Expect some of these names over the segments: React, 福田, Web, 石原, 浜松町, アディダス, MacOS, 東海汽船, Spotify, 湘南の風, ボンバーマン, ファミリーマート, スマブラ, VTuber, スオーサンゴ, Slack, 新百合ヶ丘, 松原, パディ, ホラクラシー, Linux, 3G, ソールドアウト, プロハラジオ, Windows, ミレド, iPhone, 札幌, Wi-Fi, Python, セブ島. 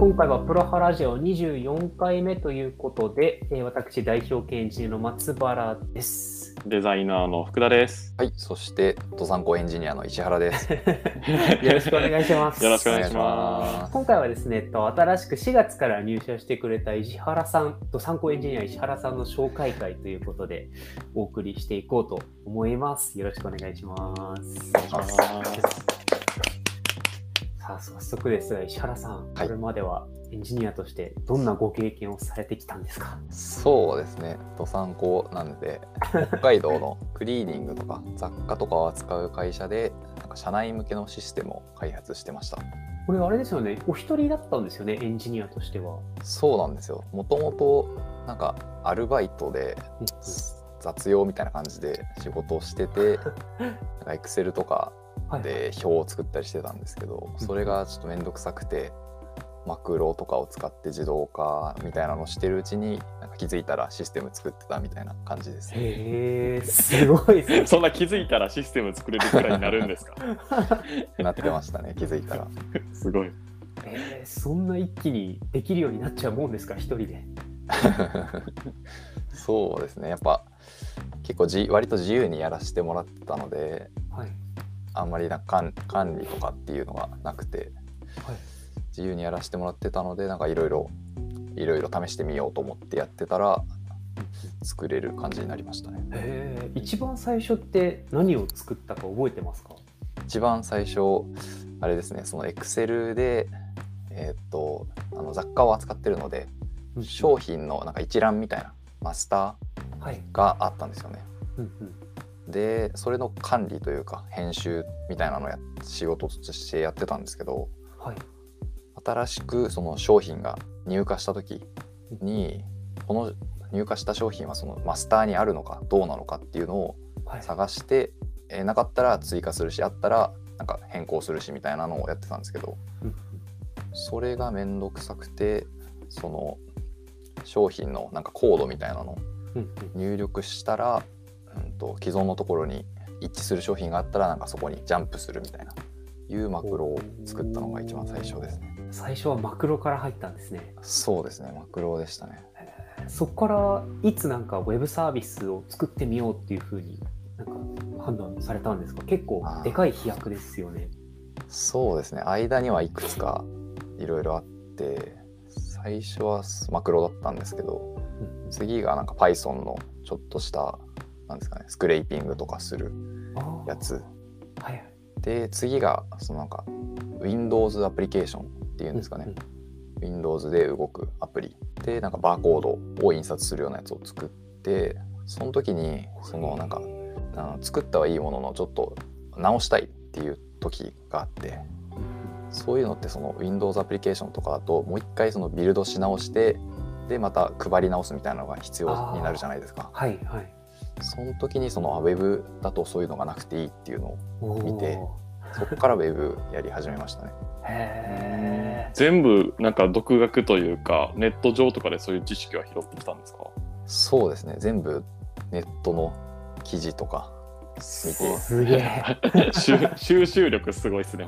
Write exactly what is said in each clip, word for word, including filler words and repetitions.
今回はプロハラジオにじゅうよんかいめということで、えー、私代表研究の松原です。デザイナーの福田です。はい、そして登山口エンジニアの石原です。よろしくお願いします。よろしくお願いします。今回はですね、新しくしがつから入社してくれた石原さん、登山口エンジニア石原さんの紹介会ということでお送りしていこうと思います。よろしくお願いします。お願いします。早速ですが、石原さん、これまではエンジニアとしてどんなご経験をされてきたんですか？はい、そうですね、登山口なので北海道のクリーニングとか雑貨とかを扱う会社で、なんか社内向けのシステムを開発してました。これあれですよね、お一人だったんですよね、エンジニアとしては。そうなんですよ。もともとなんかアルバイトで雑用みたいな感じで仕事をしてて、エクセルとかで表を作ったりしてたんですけど、はいはい、それがちょっと面倒くさくて、うん、マクロとかを使って自動化みたいなのをしてるうちに、なんか気づいたらシステム作ってたみたいな感じですね。へー、すごいですね。そんな気づいたらシステム作れるくらいになるんですか？なってましたね、気づいたら。すごい。えー、そんな一気にできるようになっちゃうもんですか、一人で。そうですね、やっぱ結構じ割と自由にやらせてもらってたので、はい、あんまりなんか管理とかっていうのがなくて、はい、自由にやらせてもらってたので、なんかいろいろいろいろ試してみようと思ってやってたら作れる感じになりましたね。へー、一番最初って何を作ったか覚えてますか？一番最初あれですね、そのエクセルで、えー、っとあの雑貨を扱ってるので、うん、商品のなんか一覧みたいなマスターがあったんですよね。はい、うんうん、でそれの管理というか編集みたいなのをや仕事としてやってたんですけど、はい、新しくその商品が入荷した時に、この入荷した商品はそのマスターにあるのかどうなのかっていうのを探して、はい、えー、なかったら追加するし、あったらなんか変更するしみたいなのをやってたんですけど、うん、それがめんどくさくて、その商品のなんかコードみたいなのを入力したら、うんうん、と既存のところに一致する商品があったら、なんかそこにジャンプするみたいないうマクロを作ったのが一番最初ですね。最初はマクロから入ったんですね。そうですね、マクロでしたね。そこからいつなんかウェブサービスを作ってみようっていうふうになんか判断されたんですか？結構でかい飛躍ですよね。そうですね、間にはいくつかいろいろあって、最初はマクロだったんですけど、うん、次がなんか Python のちょっとしたなんですかね、スクレーピングとかするやつ、はい、で次がそのなんか Windows アプリケーションっていうんですかね、うんうん、Windows で動くアプリでなんかバーコードを印刷するようなやつを作って、その時にそのなんか作ったはいいもののちょっと直したいっていう時があって、そういうのってその Windows アプリケーションとかだともう一回そのビルドし直して、でまた配り直すみたいなのが必要になるじゃないですか。はいはい、その時にその Web だとそういうのがなくていいっていうのを見て、そこから Web やり始めましたね。へー、全部なんか独学というかネット上とかでそういう知識は拾ってきたんですか？そうですね、全部ネットの記事とか見て、すげー収集力すごいですね。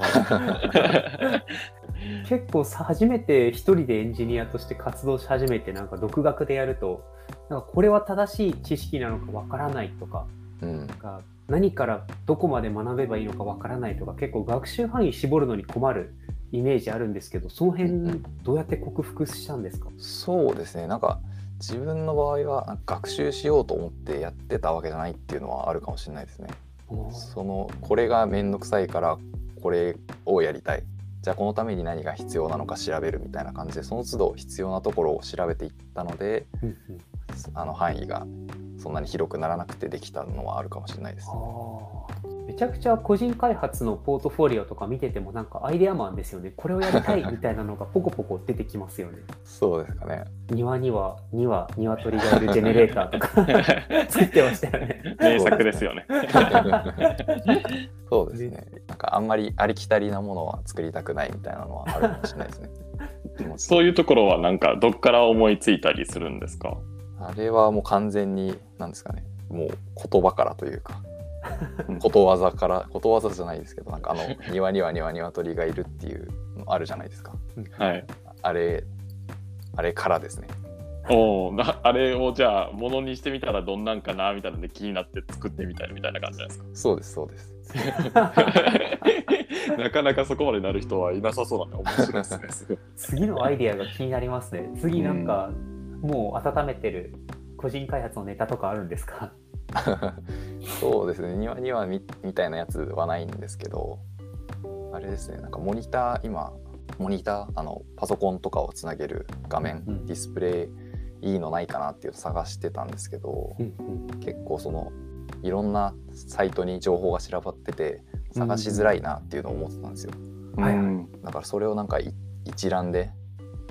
結構さ、初めて一人でエンジニアとして活動し始めて、なんか独学でやるとなんかこれは正しい知識なのかわからないとか、うん、なんか何からどこまで学べばいいのかわからないとか、結構学習範囲絞るのに困るイメージあるんですけど、その辺どうやって克服したんですか？うん、そうですね、なんか自分の場合は学習しようと思ってやってたわけじゃないっていうのはあるかもしれないですね。そのこれがめんどくさいからこれをやりたい、じゃあこのために何が必要なのか調べるみたいな感じで、その都度必要なところを調べていったので、うんうん、あの範囲がそんなに広くならなくてできたのはあるかもしれないです。あ、めちゃくちゃ個人開発のポートフォリオとか見ててもなんかアイデアマンですよね。これをやりたいみたいなのがポコポコ出てきますよね。そうですかね。庭には庭鶏がいるジェネレーターとか作ってましたよね。名作ですよね。そうですね。なんかあんまりありきたりなものは作りたくないみたいなのはあるかもしれないですね。そういうところはなんかどっから思いついたりするんですか？あれはもう完全に何ですかね、もう言葉からというかことわざから、ことわざじゃないですけど、なんかあの庭には庭には鳥がいるっていうのあるじゃないですか。はい、あれあれからですね。おなあれをじゃあものにしてみたらどんなんかなみたいなので気になって作ってみたいみたいな感じなんですか。そうですそうですなかなかそこまでなる人はいなさそうなんで面白いですね次のアイデアが気になりますね。次なんか、うん、もう温めてる個人開発のネタとかあるんですかそうですね、庭には み, みたいなやつはないんですけど、あれですね、なんかモニター、今モニターあのパソコンとかをつなげる画面、うん、ディスプレイいいのないかなっていうのを探してたんですけど、うんうん、結構そのいろんなサイトに情報が散らばってて探しづらいなっていうのを思ってたんですよ、うんはいはい、だからそれをなんか一覧で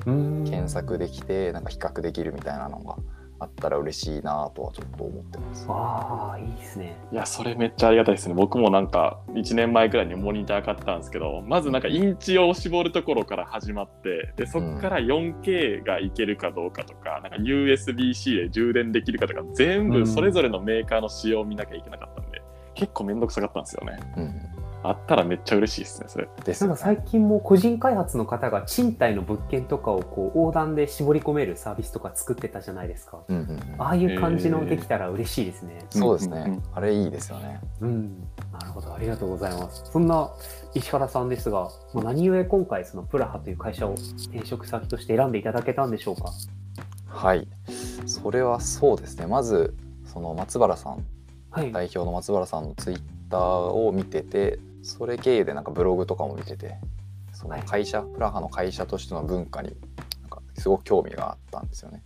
検索できてなんか比較できるみたいなのがあったら嬉しいなとはちょっと思ってます。ああいいですね。いやそれめっちゃありがたいですね。僕もなんかいちねんまえくらいにモニター買ったんですけど、まずなんかインチを絞るところから始まって、でそっから よんケー がいけるかどうかとか、うん、なんか ユーエスビー-C で充電できるかとか全部それぞれのメーカーの仕様を見なきゃいけなかったんで、うん、結構めんどくさかったんですよね、うん、あったらめっちゃ嬉しいですねそれですね。なんか最近も個人開発の方が賃貸の物件とかをこう横断で絞り込めるサービスとか作ってたじゃないですか、うんうんうん、ああいう感じのできたら嬉しいですね、えー、そうですね、うんうん、あれいいですよね、うん、なるほどありがとうございます。そんな石原さんですが、まあ、何故今回そのプラハという会社を転職先として選んでいただけたんでしょうか。はいそれはそうですね、まずその松原さん、はい、代表の松原さんのツイッターを見てて、それ経由でなんかブログとかも見てて、その会社、はい、プラハの会社としての文化になんかすごく興味があったんですよね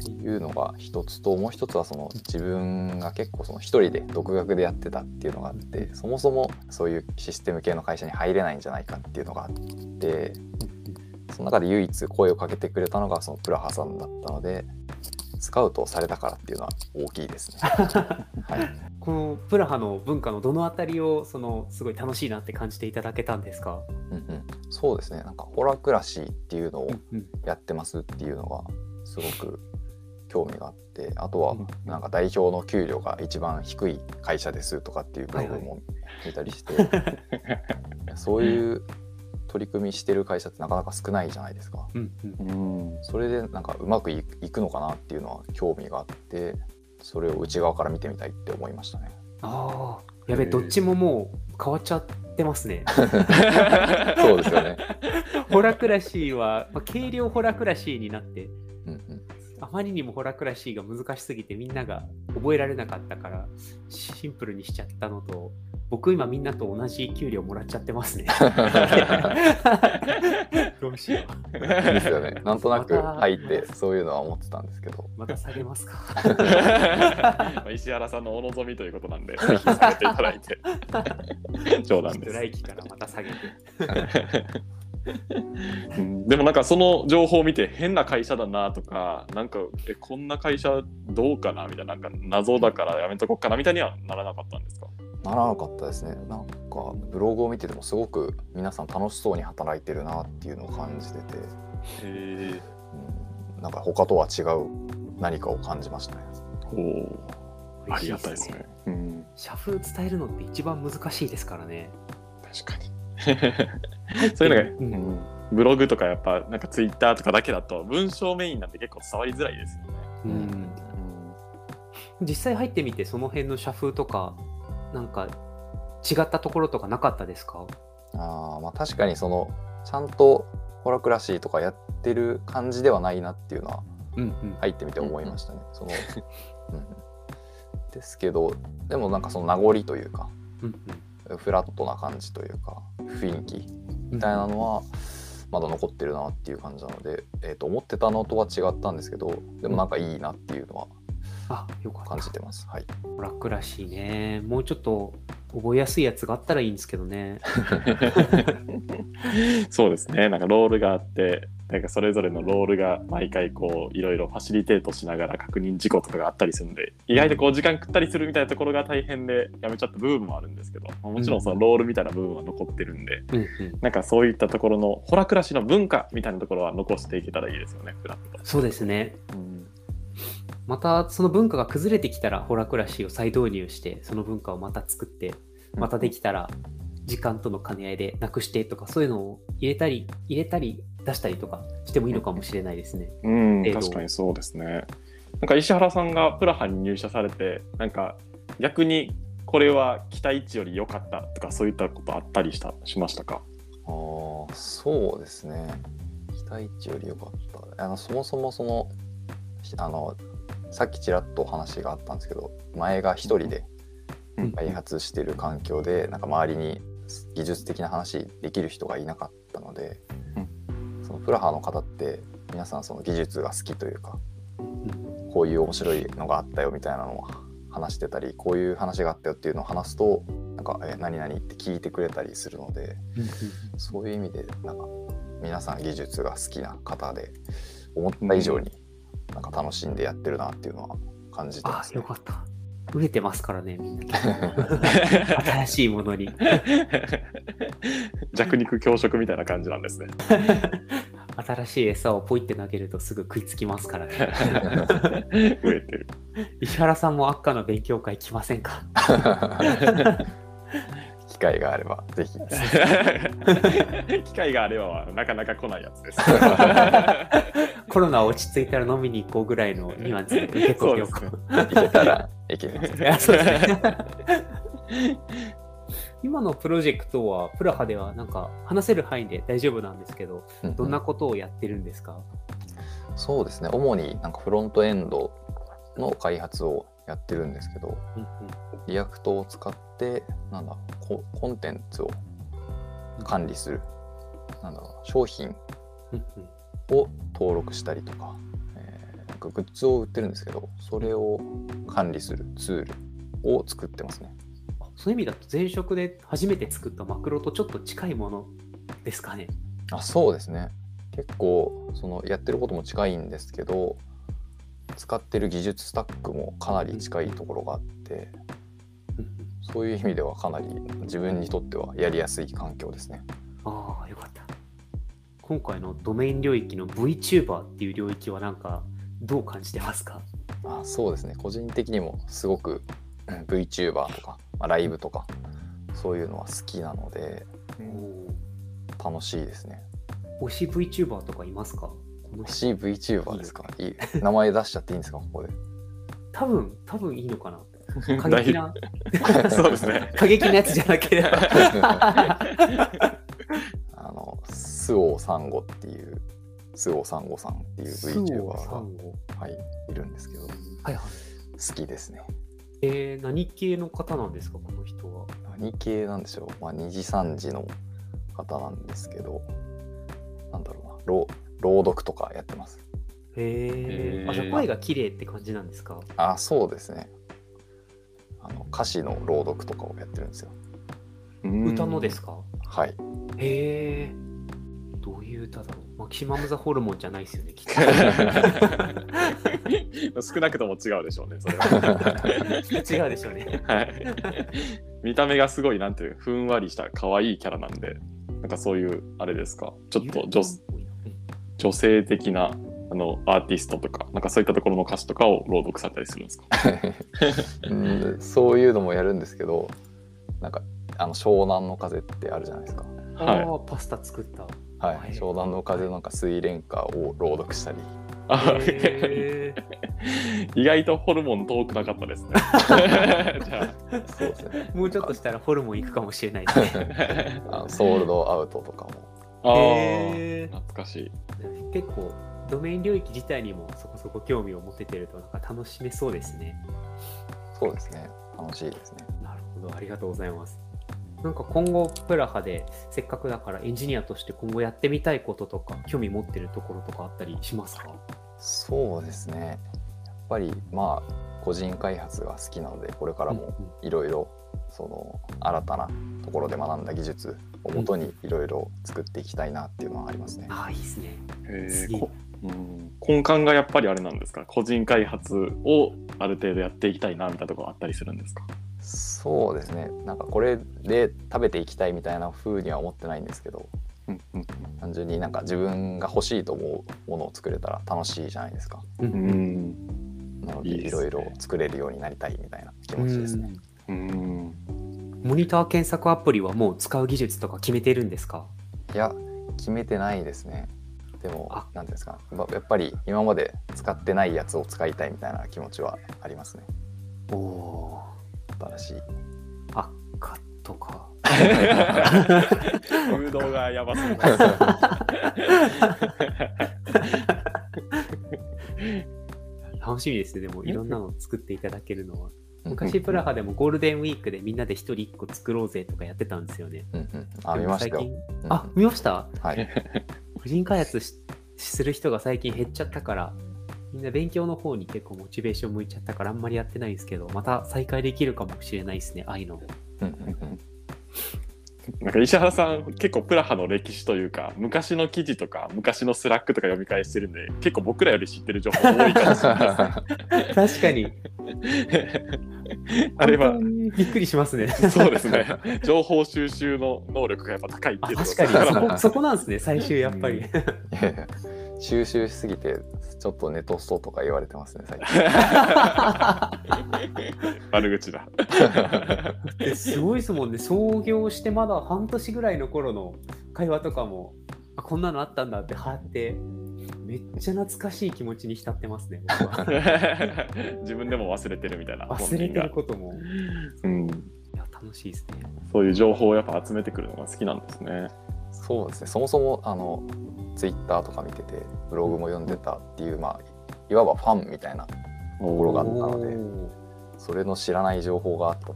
っていうのが一つと、もう一つはその自分が結構その一人で独学でやってたっていうのがあって、そもそもそういうシステム系の会社に入れないんじゃないかっていうのがあって、その中で唯一声をかけてくれたのがそのプラハさんだったので、スカウトされたからっていうのは大きいですね、はい、このプラハの文化のどのあたりをそのすごい楽しいなって感じていただけたんですか。うんうん、そうですね、なんかホラクラシーっていうのをやってますっていうのがすごく興味があって、あとはなんか代表の給料が一番低い会社ですとかっていうブログも見たりして、はいはい、そういう取り組みしてる会社ってなかなか少ないじゃないですか、うんうん、それでなんかうまくいくのかなっていうのは興味があって、それを内側から見てみたいって思いましたね。ああ、やべえ、どっちももう変わっちゃってますねそうですよねホラクラシーは、まあ、軽量ホラクラシーになって、うんうん、あまりにもホラクラシーが難しすぎてみんなが覚えられなかったからシンプルにしちゃったのと、僕今みんなと同じ給料もらっちゃってますねどうしようですよね、なんとなく入ってそういうのは思ってたんですけど、また下げますか石原さんのお望みということなんでぜひ下げていただいて冗談です。来期からまた下げてでもなんかその情報を見て変な会社だなとか、なんかえこんな会社どうかなみたい な, なんか謎だからやめとこうかなみたいにはならなかったんですか。ならなかったですね。なんかブログを見ててもすごく皆さん楽しそうに働いてるなっていうのを感じてて、へうん、なんか他とは違う何かを感じましたね。おありがたいですね、うん、社風伝えるのって一番難しいですからね。確かにそういうのが、うんうん、ブログとかやっぱなんかツイッターとかだけだと文章メインなんて結構伝わりづらいですよね、うんうん、実際入ってみてその辺の社風とかなんか違ったところとかなかったですか。あ、まあ、確かにそのちゃんとホラクラシーとかやってる感じではないなっていうのは入ってみて思いましたね、うんうん、そのうん、ですけどでもなんかその名残というか、うんうん、フラットな感じというか雰囲気みたいなのはまだ残ってるなっていう感じなので、えーと、思ってたのとは違ったんですけど、でもなんかいいなっていうのはあよかった感じてます、はい、ホラクラシーね、もうちょっと覚えやすいやつがあったらいいんですけどねそうですね、なんかロールがあって、なんかそれぞれのロールが毎回こういろいろファシリテートしながら確認事項とかがあったりするんで、意外とこう時間食ったりするみたいなところが大変でやめちゃった部分もあるんですけど、もちろんそのロールみたいな部分は残ってるんで、うんうん、なんかそういったところのホラクラシーの文化みたいなところは残していけたらいいですよね。フラットそうですね、うんまたその文化が崩れてきたらホラクラシーを再導入してその文化をまた作ってまたできたら時間との兼ね合いでなくしてとかそういうのを入れたり入れたり出したりとかしてもいいのかもしれないですね。うん、確かにそうですね。なんか石原さんがプラハに入社されて、なんか逆にこれは期待値より良かったとかそういったことあったりしたしましたか？あ、そうですね。期待値より良かった。あのそもそもそのあのさっきちらっとお話があったんですけど、前が一人で開発してる環境で、なんか周りに技術的な話できる人がいなかったので、そのプラハの方って皆さんその技術が好きというか、こういう面白いのがあったよみたいなのを話してたり、こういう話があったよっていうのを話すと、なんかえ何々って聞いてくれたりするので、そういう意味でなんか皆さん技術が好きな方で、思った以上になんか楽しんでやってるなっていうのは感じてます、ね。あ、よかった。飢えてますからね、みんな。新しいものに。弱肉強食みたいな感じなんですね。新しい餌をポイって投げるとすぐ食いつきますからね。飢えてる。石原さんも悪化の勉強会来ませんか？機会があればぜひ。機会があればはなかなか来ないやつです。コロナ落ち着いたら飲みに行こうぐらいのニュアンスで受け取っておく。行けたら行けます、ね。今のプロジェクトはプラハではなんか話せる範囲で大丈夫なんですけど、うんうん、どんなことをやってるんですか？そうですね。主になんかフロントエンドの開発をやってるんですけど、うんうん、リアクトを使ってなんだコンテンツを管理する、うん、なんだ商品を登録したりとか、うんうん、えー、なんかグッズを売ってるんですけど、それを管理するツールを作ってますね。そういう意味だと前職で初めて作ったマクロとちょっと近いものですかね。あ、そうですね。結構そのやってることも近いんですけど、使ってる技術スタックもかなり近いところがあって、うん、そういう意味ではかなり自分にとってはやりやすい環境ですね。ああ、よかった。今回のドメイン領域の VTuber っていう領域はなんかどう感じてますか？あ、そうですね。個人的にもすごくVTuber とか、まあ、ライブとかそういうのは好きなので、うん、楽しいですね。推し VTuber とかいますか？推し VTuber ですか？いい名前出しちゃっていいんですか？ここで多分多分いいのかな。過激なそうですね。過激なやつじゃなければあのスオーサンゴっていうスオーサンゴさんっていう VTuber が、はい、いるんですけど、はいはい、好きですね。えー、何系の方なんですか？この人は何系なんでしょう。まあ、にじさんじの方なんですけど、なんだろうな、朗、朗読とかやってます。へー、あ、じゃあ声が綺麗って感じなんですか？あ、そうですね。あの歌詞の朗読とかをやってるんですよ。歌のですか？はい。へー、どういう歌だろう。マキシマムザホルモンじゃないですよね、きっと。少なくとも違うでしょうね、それは。違うでしょうね、はい、見た目がすごいなんていうふんわりした可愛いキャラなんで、なんかそういうあれですか、ちょっと 女, 女性的なあのアーティストとか、なんかそういったところの歌詞とかを朗読されたりするんですか？うん、そういうのもやるんですけど、なんかあの湘南の風ってあるじゃないですか。はい、あ、パスタ作った。はいはい、湘南の風のなんか水蓮花を朗読したり、えー、意外とホルモン遠くなかったですね。じゃあそうですね、もうちょっとしたらホルモン行くかもしれないですね。あのソールドアウトとかも、えー、懐かしい。結構ドメイン領域自体にもそこそこ興味を持ててるとなんか楽しめそうですね。そうですね、楽しいですね。なるほど、ありがとうございます。なんか今後プラハでせっかくだからエンジニアとして今後やってみたいこととか興味持ってるところとかあったりしますか？そうですね、やっぱりまあ個人開発が好きなので、これからもいろいろその新たなところで学んだ技術をもとにいろいろ作っていきたいなっていうのはありますね。うん、ああ、いいですね。へー、うん、根幹がやっぱりあれなんですか？個人開発をある程度やっていきたいなみたいなところあったりするんですか？そうですね、なんかこれで食べていきたいみたいな風には思ってないんですけど、うんうん、単純になんか自分が欲しいと思うものを作れたら楽しいじゃないですか。うんうん、なのでいろいろ作れるようになりたいみたいな気持ちですね。うんうん、モニター検索アプリはもう使う技術とか決めてるんですか？いや、決めてないですね。でも何ていうんですか、やっぱり今まで使ってないやつを使いたいみたいな気持ちはありますね。おお、新しい。あ、カットか。フードがやばすぎます。楽しみですね。でもいろんなの作っていただけるのは。昔プラハでもゴールデンウィークでみんなで一人一個作ろうぜとかやってたんですよね。うんうん、あ、見ましたよ。あ、見ました。はい。個人開発しする人が最近減っちゃったから、みんな勉強の方に結構モチベーション向いちゃったからあんまりやってないんですけど、また再開できるかもしれないですね。ああいうの。うんうんうん。なんか石原さん結構プラハの歴史というか昔の記事とか昔のスラックとか読み返してるんで、結構僕らより知ってる情報多いかもしれないです。確かに。あれはびっくりしますね。そうですね。情報収集の能力がやっぱ高いっていうところですから。確かにそこ、そこなんですね。最終やっぱり。いやいや、収集しすぎてちょっとネトストとか言われてますね最近。悪口だ。すごいですもんね。創業してまだ半年ぐらいの頃の会話とかも、あ、こんなのあったんだって貼って。めっちゃ懐かしい気持ちに浸ってますね。僕は自分でも忘れてるみたいな。忘れてることも、うん、いや楽しいですね。そういう情報をやっぱ集めてくるのが好きなんですね。そうですね。そもそもあのツイッターとか見ててブログも読んでたっていう、まあいわばファンみたいなところがあったので、それの知らない情報があったと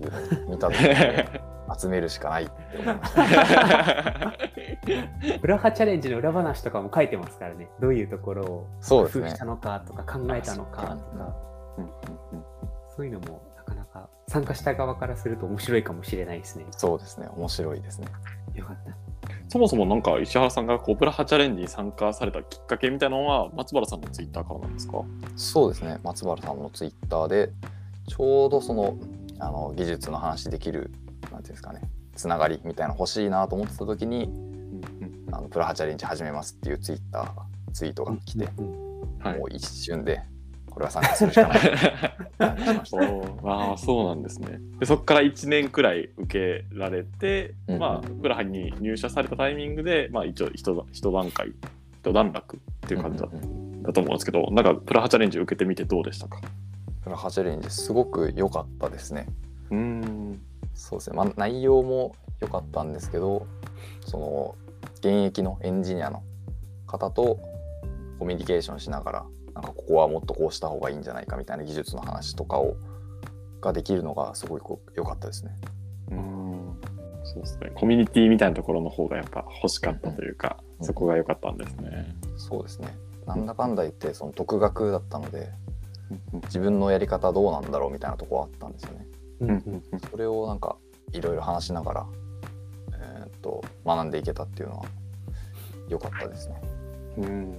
いうのを見た時に。集めるしかないって思いました。プラハチャレンジの裏話とかも書いてますからね。どういうところを工夫したのかとか考えたのかとか、そういうのもなかなか参加した側からすると面白いかもしれないですね。そうですね。面白いですね。よかった。そもそもなんか石原さんがこうプラハチャレンジに参加されたきっかけみたいなのは松原さんのツイッターからなんですか？そうですね。松原さんのツイッターでちょうどその、あの技術の話できるなんていうんですかね、つながりみたいな欲しいなと思ってた時に、うんうん、あのプラハチャレンジ始めますっていうツイッターツイートが来て、うんうんはい、もう一瞬でこれは参加するしかないああそうなんですね。でそこからいちねんくらい受けられて、うんうん、まあ、プラハに入社されたタイミングで、まあ、一応一段階一段落っていう感じだったと思うんですけど、なんかプラハチャレンジ受けてみてどうでしたか？プラハチャレンジすごく良かったですね。うーん、そうですね、まあ、内容も良かったんですけど、その現役のエンジニアの方とコミュニケーションしながら、なんかここはもっとこうした方がいいんじゃないかみたいな技術の話とかをができるのがすごい良かったですね。うーん、そうですね。コミュニティみたいなところの方がやっぱ欲しかったというか、うん、そこが良かったんですね。そうですね。なんだかんだ言ってその独学だったので、自分のやり方どうなんだろうみたいなところはあったんですよね。それをなんかいろいろ話しながら、えー、っと学んでいけたっていうのは良かったですね。うん。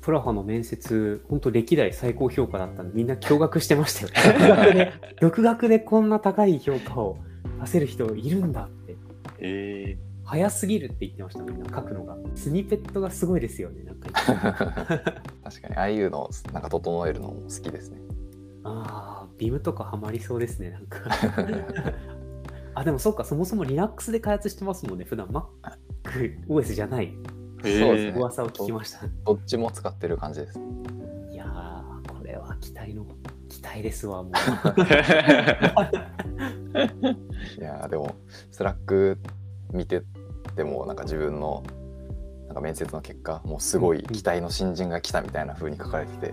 プラハの面接、本当歴代最高評価だったんでみんな驚愕してましたよ。独学で独学でこんな高い評価を出せる人いるんだって。えー、早すぎるって言ってましたみんな。書くのがスニペットがすごいですよね。なんか確かにああいうのなんか整えるのも好きですね。あ、ビムとかハマりそうですね。なんかあ、でもそうか、そもそも Linux で開発してますもんね。普段 MacOS じゃない。そうですね。噂を聞きました。どっちも使ってる感じです。いやー、これは期待の期待ですわもう。いやー、でも Slack 見ててもなんか自分のなんか面接の結果もうすごい期待の新人が来たみたいな風に書かれてて、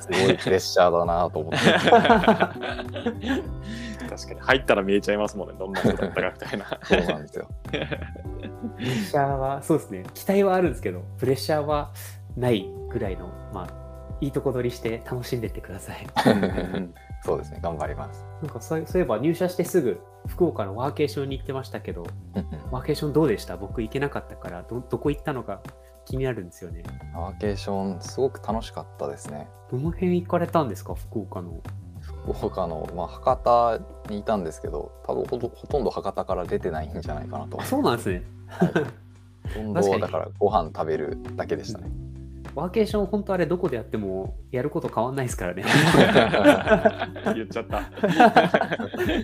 すごいプレッシャーだなと思って確かに入ったら見えちゃいますもんね、どんな人だったかみたいな。そうなんですよ。プレッシャーはそうですね、期待はあるんですけどプレッシャーはないぐらいの、まあいいとこ取りして楽しんでってください。そうですね、頑張ります。なんかそういえば入社してすぐ福岡のワーケーションに行ってましたけど、ワーケーションどうでした？僕行けなかったから ど, どこ行ったのか気になるんですよね。ワーケーションすごく楽しかったですね。どの辺行かれたんですか？福岡の福岡の、まあ、博多にいたんですけど、多分 ほ, ほとんど博多から出てないんじゃないかなと。そうなんですね、はい、ほとんどだからご飯食べるだけでしたね。ワーケーション本当あれどこでやってもやること変わんないですからね言っちゃった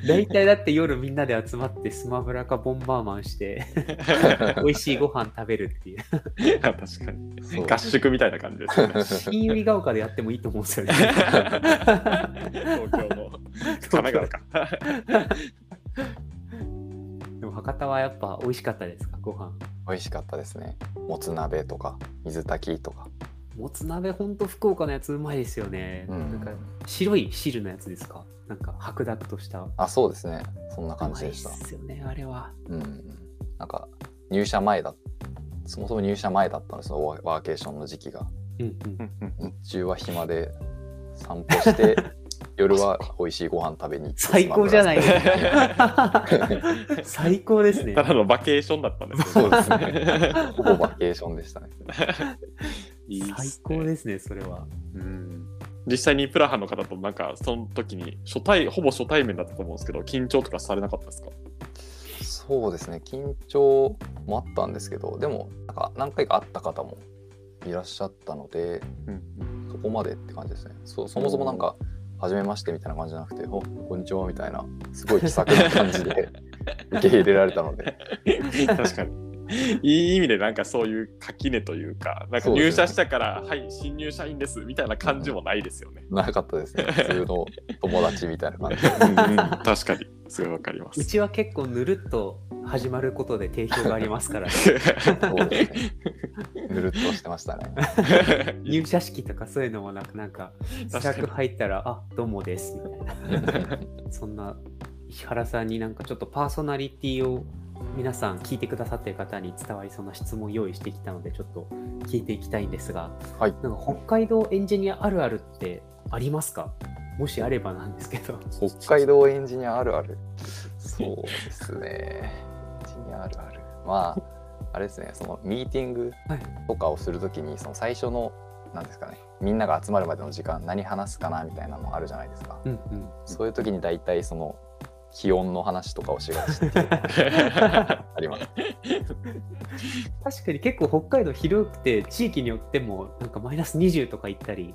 大体だって夜みんなで集まってスマブラかボンバーマンして美味しいご飯食べるっていう確かに合宿みたいな感じですね。新百合ヶ丘でやってもいいと思うんですよね東京の神奈川かでも博多はやっぱ美味しかったですか？ご飯美味しかったですね。もつ鍋とか水炊きとか。もつ鍋ほんと福岡のやつうまいですよね、うん、なんか白い汁のやつですか？なんか白濁とした。あ、そうですね、そんな感じでした。うまいですよねあれは、うん、なんか入社前だそもそも入社前だったんですよ、ワーケーションの時期が、うんうん、日中は暇で散歩して夜は美味しいご飯食べに行って最高じゃないですか最高ですね。ただのバケーションだったんですけどそうですねほぼバケーションでしたねいいっすね、最高ですねそれは、うん、実際にプラハの方となんかその時に初対ほぼ初対面だったと思うんですけど緊張とかされなかったですか？そうですね、緊張もあったんですけどでもなんか何回か会った方もいらっしゃったので、うん、そこまでって感じですね。 そ, そもそもなんかはじめましてみたいな感じじゃなくて、お、こんにちはみたいなすごい気さくな感じで受け入れられたので確かにいい意味でなんかそういう垣根というか、なんか入社したから、ね、はい新入社員ですみたいな感じもないですよね、うん、なかったですね普通の友達みたいな感じうん、うん、確かにすごいわかります。うちは結構ぬるっと始まることで定評がありますからねそうですねぬるっとしてましたね入社式とかそういうのもなんかなんか自宅入ったらあどうもですみたいなそんな石原さんになんかちょっとパーソナリティを皆さん聞いてくださっている方に伝わりそうな質問を用意してきたのでちょっと聞いていきたいんですが、はい、なんか北海道エンジニアあるあるってありますか？もしあればなんですけど。北海道エンジニアあるあるそうですねエンジニアあるある、まああれですね、そのミーティングとかをするときにその最初の何ですかね、みんなが集まるまでの時間何話すかなみたいなのあるじゃないですか、うんうん、そういうときに大体その気温の話とかをしがちってあります確かに結構北海道広くて地域によってもなんかマイナスにじゅうとか行ったり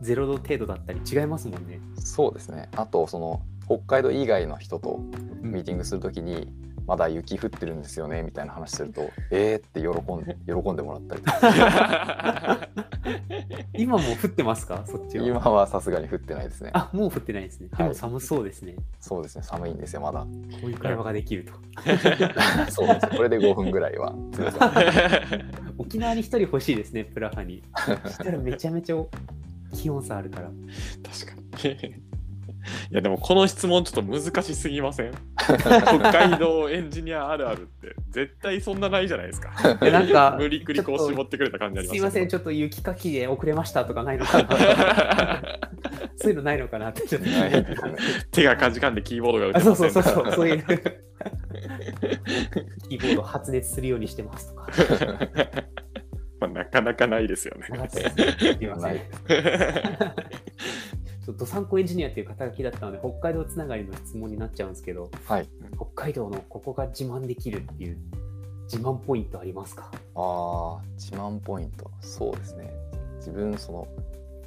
ゼロど程度だったり違いますもんね。そうですね、あとその北海道以外の人とミーティングするときに、うん、まだ雪降ってるんですよねみたいな話するとえーって喜ん、喜んでもらったりとか今も降ってますか？そっちは今はさすがに降ってないですね。あ、もう降ってないですね。でも寒そうですね、はい、そうですね、寒いんですよまだ。こういう会話ができるとそうです、これでごふんぐらいは沖縄に一人欲しいですねプラハにしたらめちゃめちゃ気温差あるから確かにいやでもこの質問ちょっと難しすぎません北海道エンジニアあるあるって絶対そんなないじゃないですかなんか無理くりこう絞ってくれた感じあります。すいませんちょっと雪かきで遅れましたとかないのかなそういうのないのかなってちょっと手がかじかんでキーボードが打てません。そうそうそうそういうキーボード発熱するようにしてますとかまあ、なかなかないですよね。すいませんどさんこエンジニアという肩書きだったので北海道つながりの質問になっちゃうんですけど、はい、北海道のここが自慢できるっていう自慢ポイントありますか？あ、自慢ポイント、そうですね、自分その、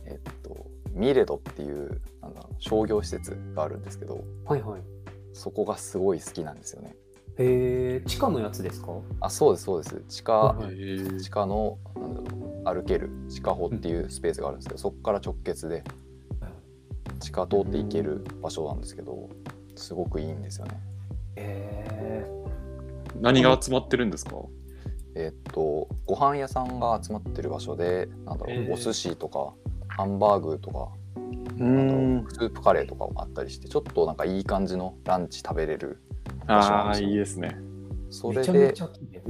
えっと、ミレドっていうなんだ商業施設があるんですけど、はいはい、そこがすごい好きなんですよね。へー、地下のやつですか？あ、そうですそうです、地下、地下のなんだろう歩ける地下歩っていうスペースがあるんですけど、うん、そこから直結で地下通って行ける場所なんですけどすごくいいんですよね。えー、何が集まってるんですか？えー、っとご飯屋さんが集まってる場所でなんだろう、えー、お寿司とかハンバーグとかなんかスープカレーとかもあったりしてちょっとなんかいい感じのランチ食べれる場所なんですよ。あ、いいですね。それで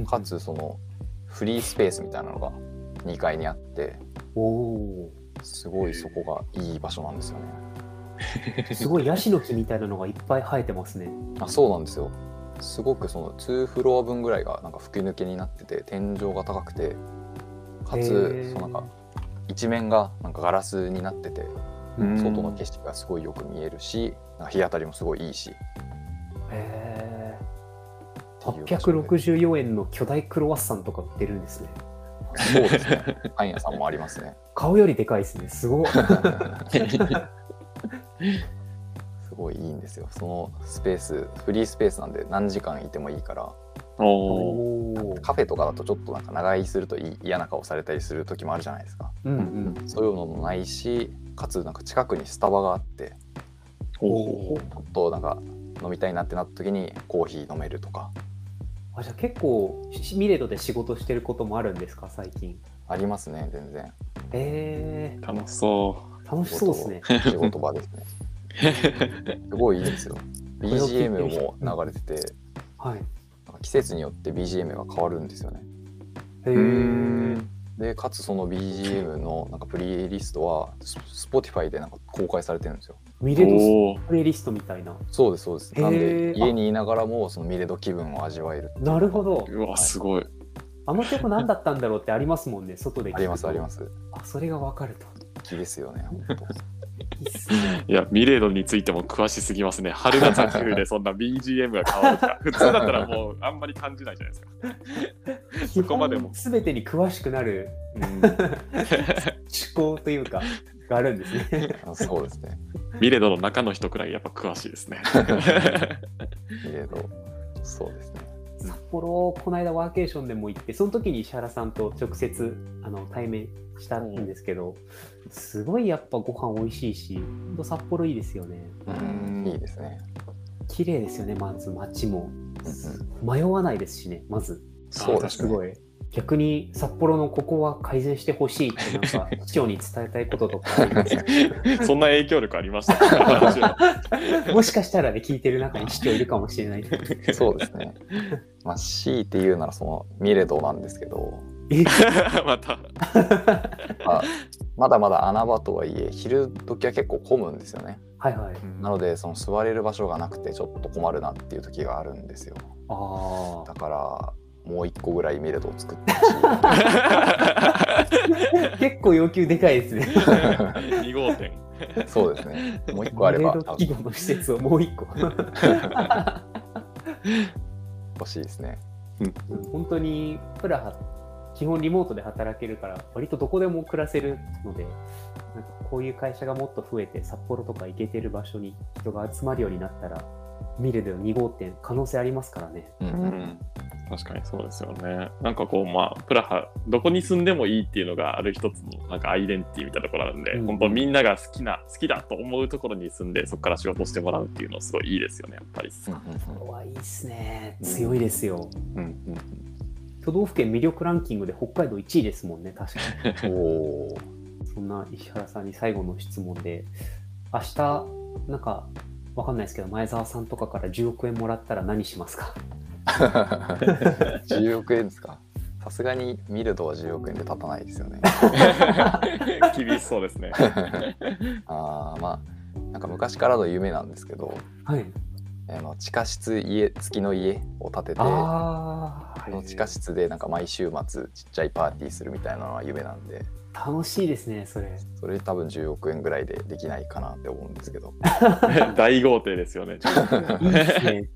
かつそのフリースペースみたいなのがにかいにあって、おすごいそこがいい場所なんですよねすごいヤシの木みたいなのがいっぱい生えてますねあ、そうなんですよ、すごくそのにフロア分ぐらいがなんか吹き抜けになってて天井が高くてかつそのなんか一面がなんかガラスになってて外の景色がすごいよく見えるし日当たりもすごいいいし。へー、はっぴゃくろくじゅうよんえんの巨大クロワッサンとか売ってるんですね。そうですね。パン屋さんもありますね。顔よりでかいですね。すごい。すごいいいんですよ。そのスペース、フリースペースなんで何時間いてもいいから。おカフェとかだとちょっとなんか長居すると嫌な顔されたりする時もあるじゃないですか、うんうん、そういうのもないし、かつなんか近くにスタバがあって、おちょっとなんか飲みたいなってなった時にコーヒー飲めるとか。あ、じゃあ結構ミレードで仕事してることもあるんですか、最近。ありますね、全然。えー、楽しそう。楽しそうですね。仕事場ですね。すごいいいですよ。 ビージーエム も流れてて、うん、はい、季節によって ビージーエム が変わるんですよね。へー。でかつその ビージーエム のなんかプレイリストは Spotify でなんか公開されてるんですよ。ミレドプレイリストみたいな。そうですそうです。なんで家にいながらもそのミレド気分を味わえる。なるほど。うわすごい、はい、あの曲何だったんだろうってありますもんね、外で聞くと。ありますあります。あ、それが分かると気ですよね、本当。いや、ミレードについても詳しすぎますね。春夏秋冬でそんな ビージーエム が変わるか。普通だったらもうあんまり感じないじゃないですか。そこまでも全てに詳しくなる、うん、思考というかがあるんですね。そうですね。ミレードの中の人くらいやっぱ詳しいですね。ミレード、そうですね。札幌この間ワーケーションでも行って、その時に石原さんと直接あの対面したんですけど、うん、すごいやっぱご飯美味しいし、札幌いいですよね。うん、いいですね。綺麗ですよね、まず街も、うん、迷わないですしね、まず。そうですね。すごい。逆に札幌のここは改善してほしいってなんか市長に伝えたいこととかありますか？そんな影響力ありました。もしかしたらね、聞いてる中に市長いるかもしれない。そうですね。まあ C っていうならそのミレドなんですけど。また、まあ。まだまだ穴場とはいえ昼時は結構混むんですよね。はいはい。なのでその座れる場所がなくてちょっと困るなっていう時があるんですよ。ああ。だから。もう一個ぐらいミレドを作って結構要求でかいですね。に号店。そうですね。もう一個あればミレド規模の施設をもう一個欲しいですね。本当にプラハ基本リモートで働けるから割とどこでも暮らせるので、なんかこういう会社がもっと増えて札幌とか行けてる場所に人が集まるようになったらミレドのに号店可能性ありますからね。うん、確かにそうですよね。なんかこう、まあプラハどこに住んでもいいっていうのがある一つのなんかアイデンティティみたいなところなんで、うん、本当みんなが好きな好きだと思うところに住んでそこから仕事してもらうっていうのすごいいいですよね、やっぱり。そこはいいですね。強いですよ。うんうんうん、都道府県魅力ランキングで北海道いちいですもんね、確かに。おー。そんな石原さんに最後の質問で、明日なんかわかんないですけど前澤さんとかからじゅうおくえんもらったら何しますか？じゅうおくえんですか。さすがにミレドはじゅうおくえんで立たないですよね。厳しそうですね。ああ、まあなんか昔からの夢なんですけど、はい、あの地下室家付きの家を建てて、ああの地下室でなんか毎週末ちっちゃいパーティーするみたいなのは夢なんで。楽しいですね、それ。それ多分じゅうおくえんぐらいでできないかなって思うんですけど。大豪邸ですよね。いいですね。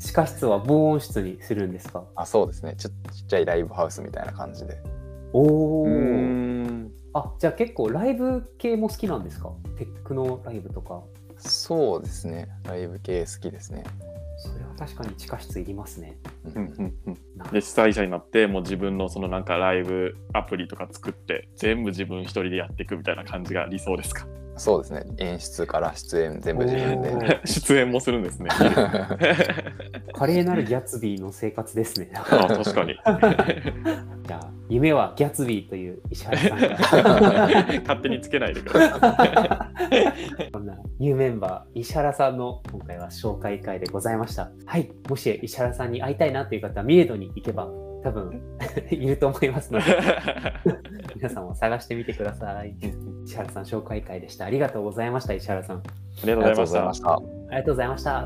地下室は防音室にするんですか？あ、そうですね。ちょっとちっちゃいライブハウスみたいな感じで。おお。あ、じゃあ結構ライブ系も好きなんですか？テックのライブとか。そうですね。ライブ系好きですね。それは確かに地下室いりますね。うんうんうん、で主催者になってもう自分のそのなんかライブアプリとか作って全部自分一人でやっていくみたいな感じが理想ですか？そうですね。演出から出演全部自分で。出演もするんですね。華麗なるギャツビーの生活ですね。ああ、確かに。じゃあ夢はギャツビーという石原さんが勝手につけないでください。こんなニューメンバー石原さんの今回は紹介会でございました。はい、もし石原さんに会いたいなという方はミレドに行けば多分いると思いますので皆さんも探してみてください。石原さん紹介会でした。ありがとうございました。石原さんありがとうございました。ありがとうございました。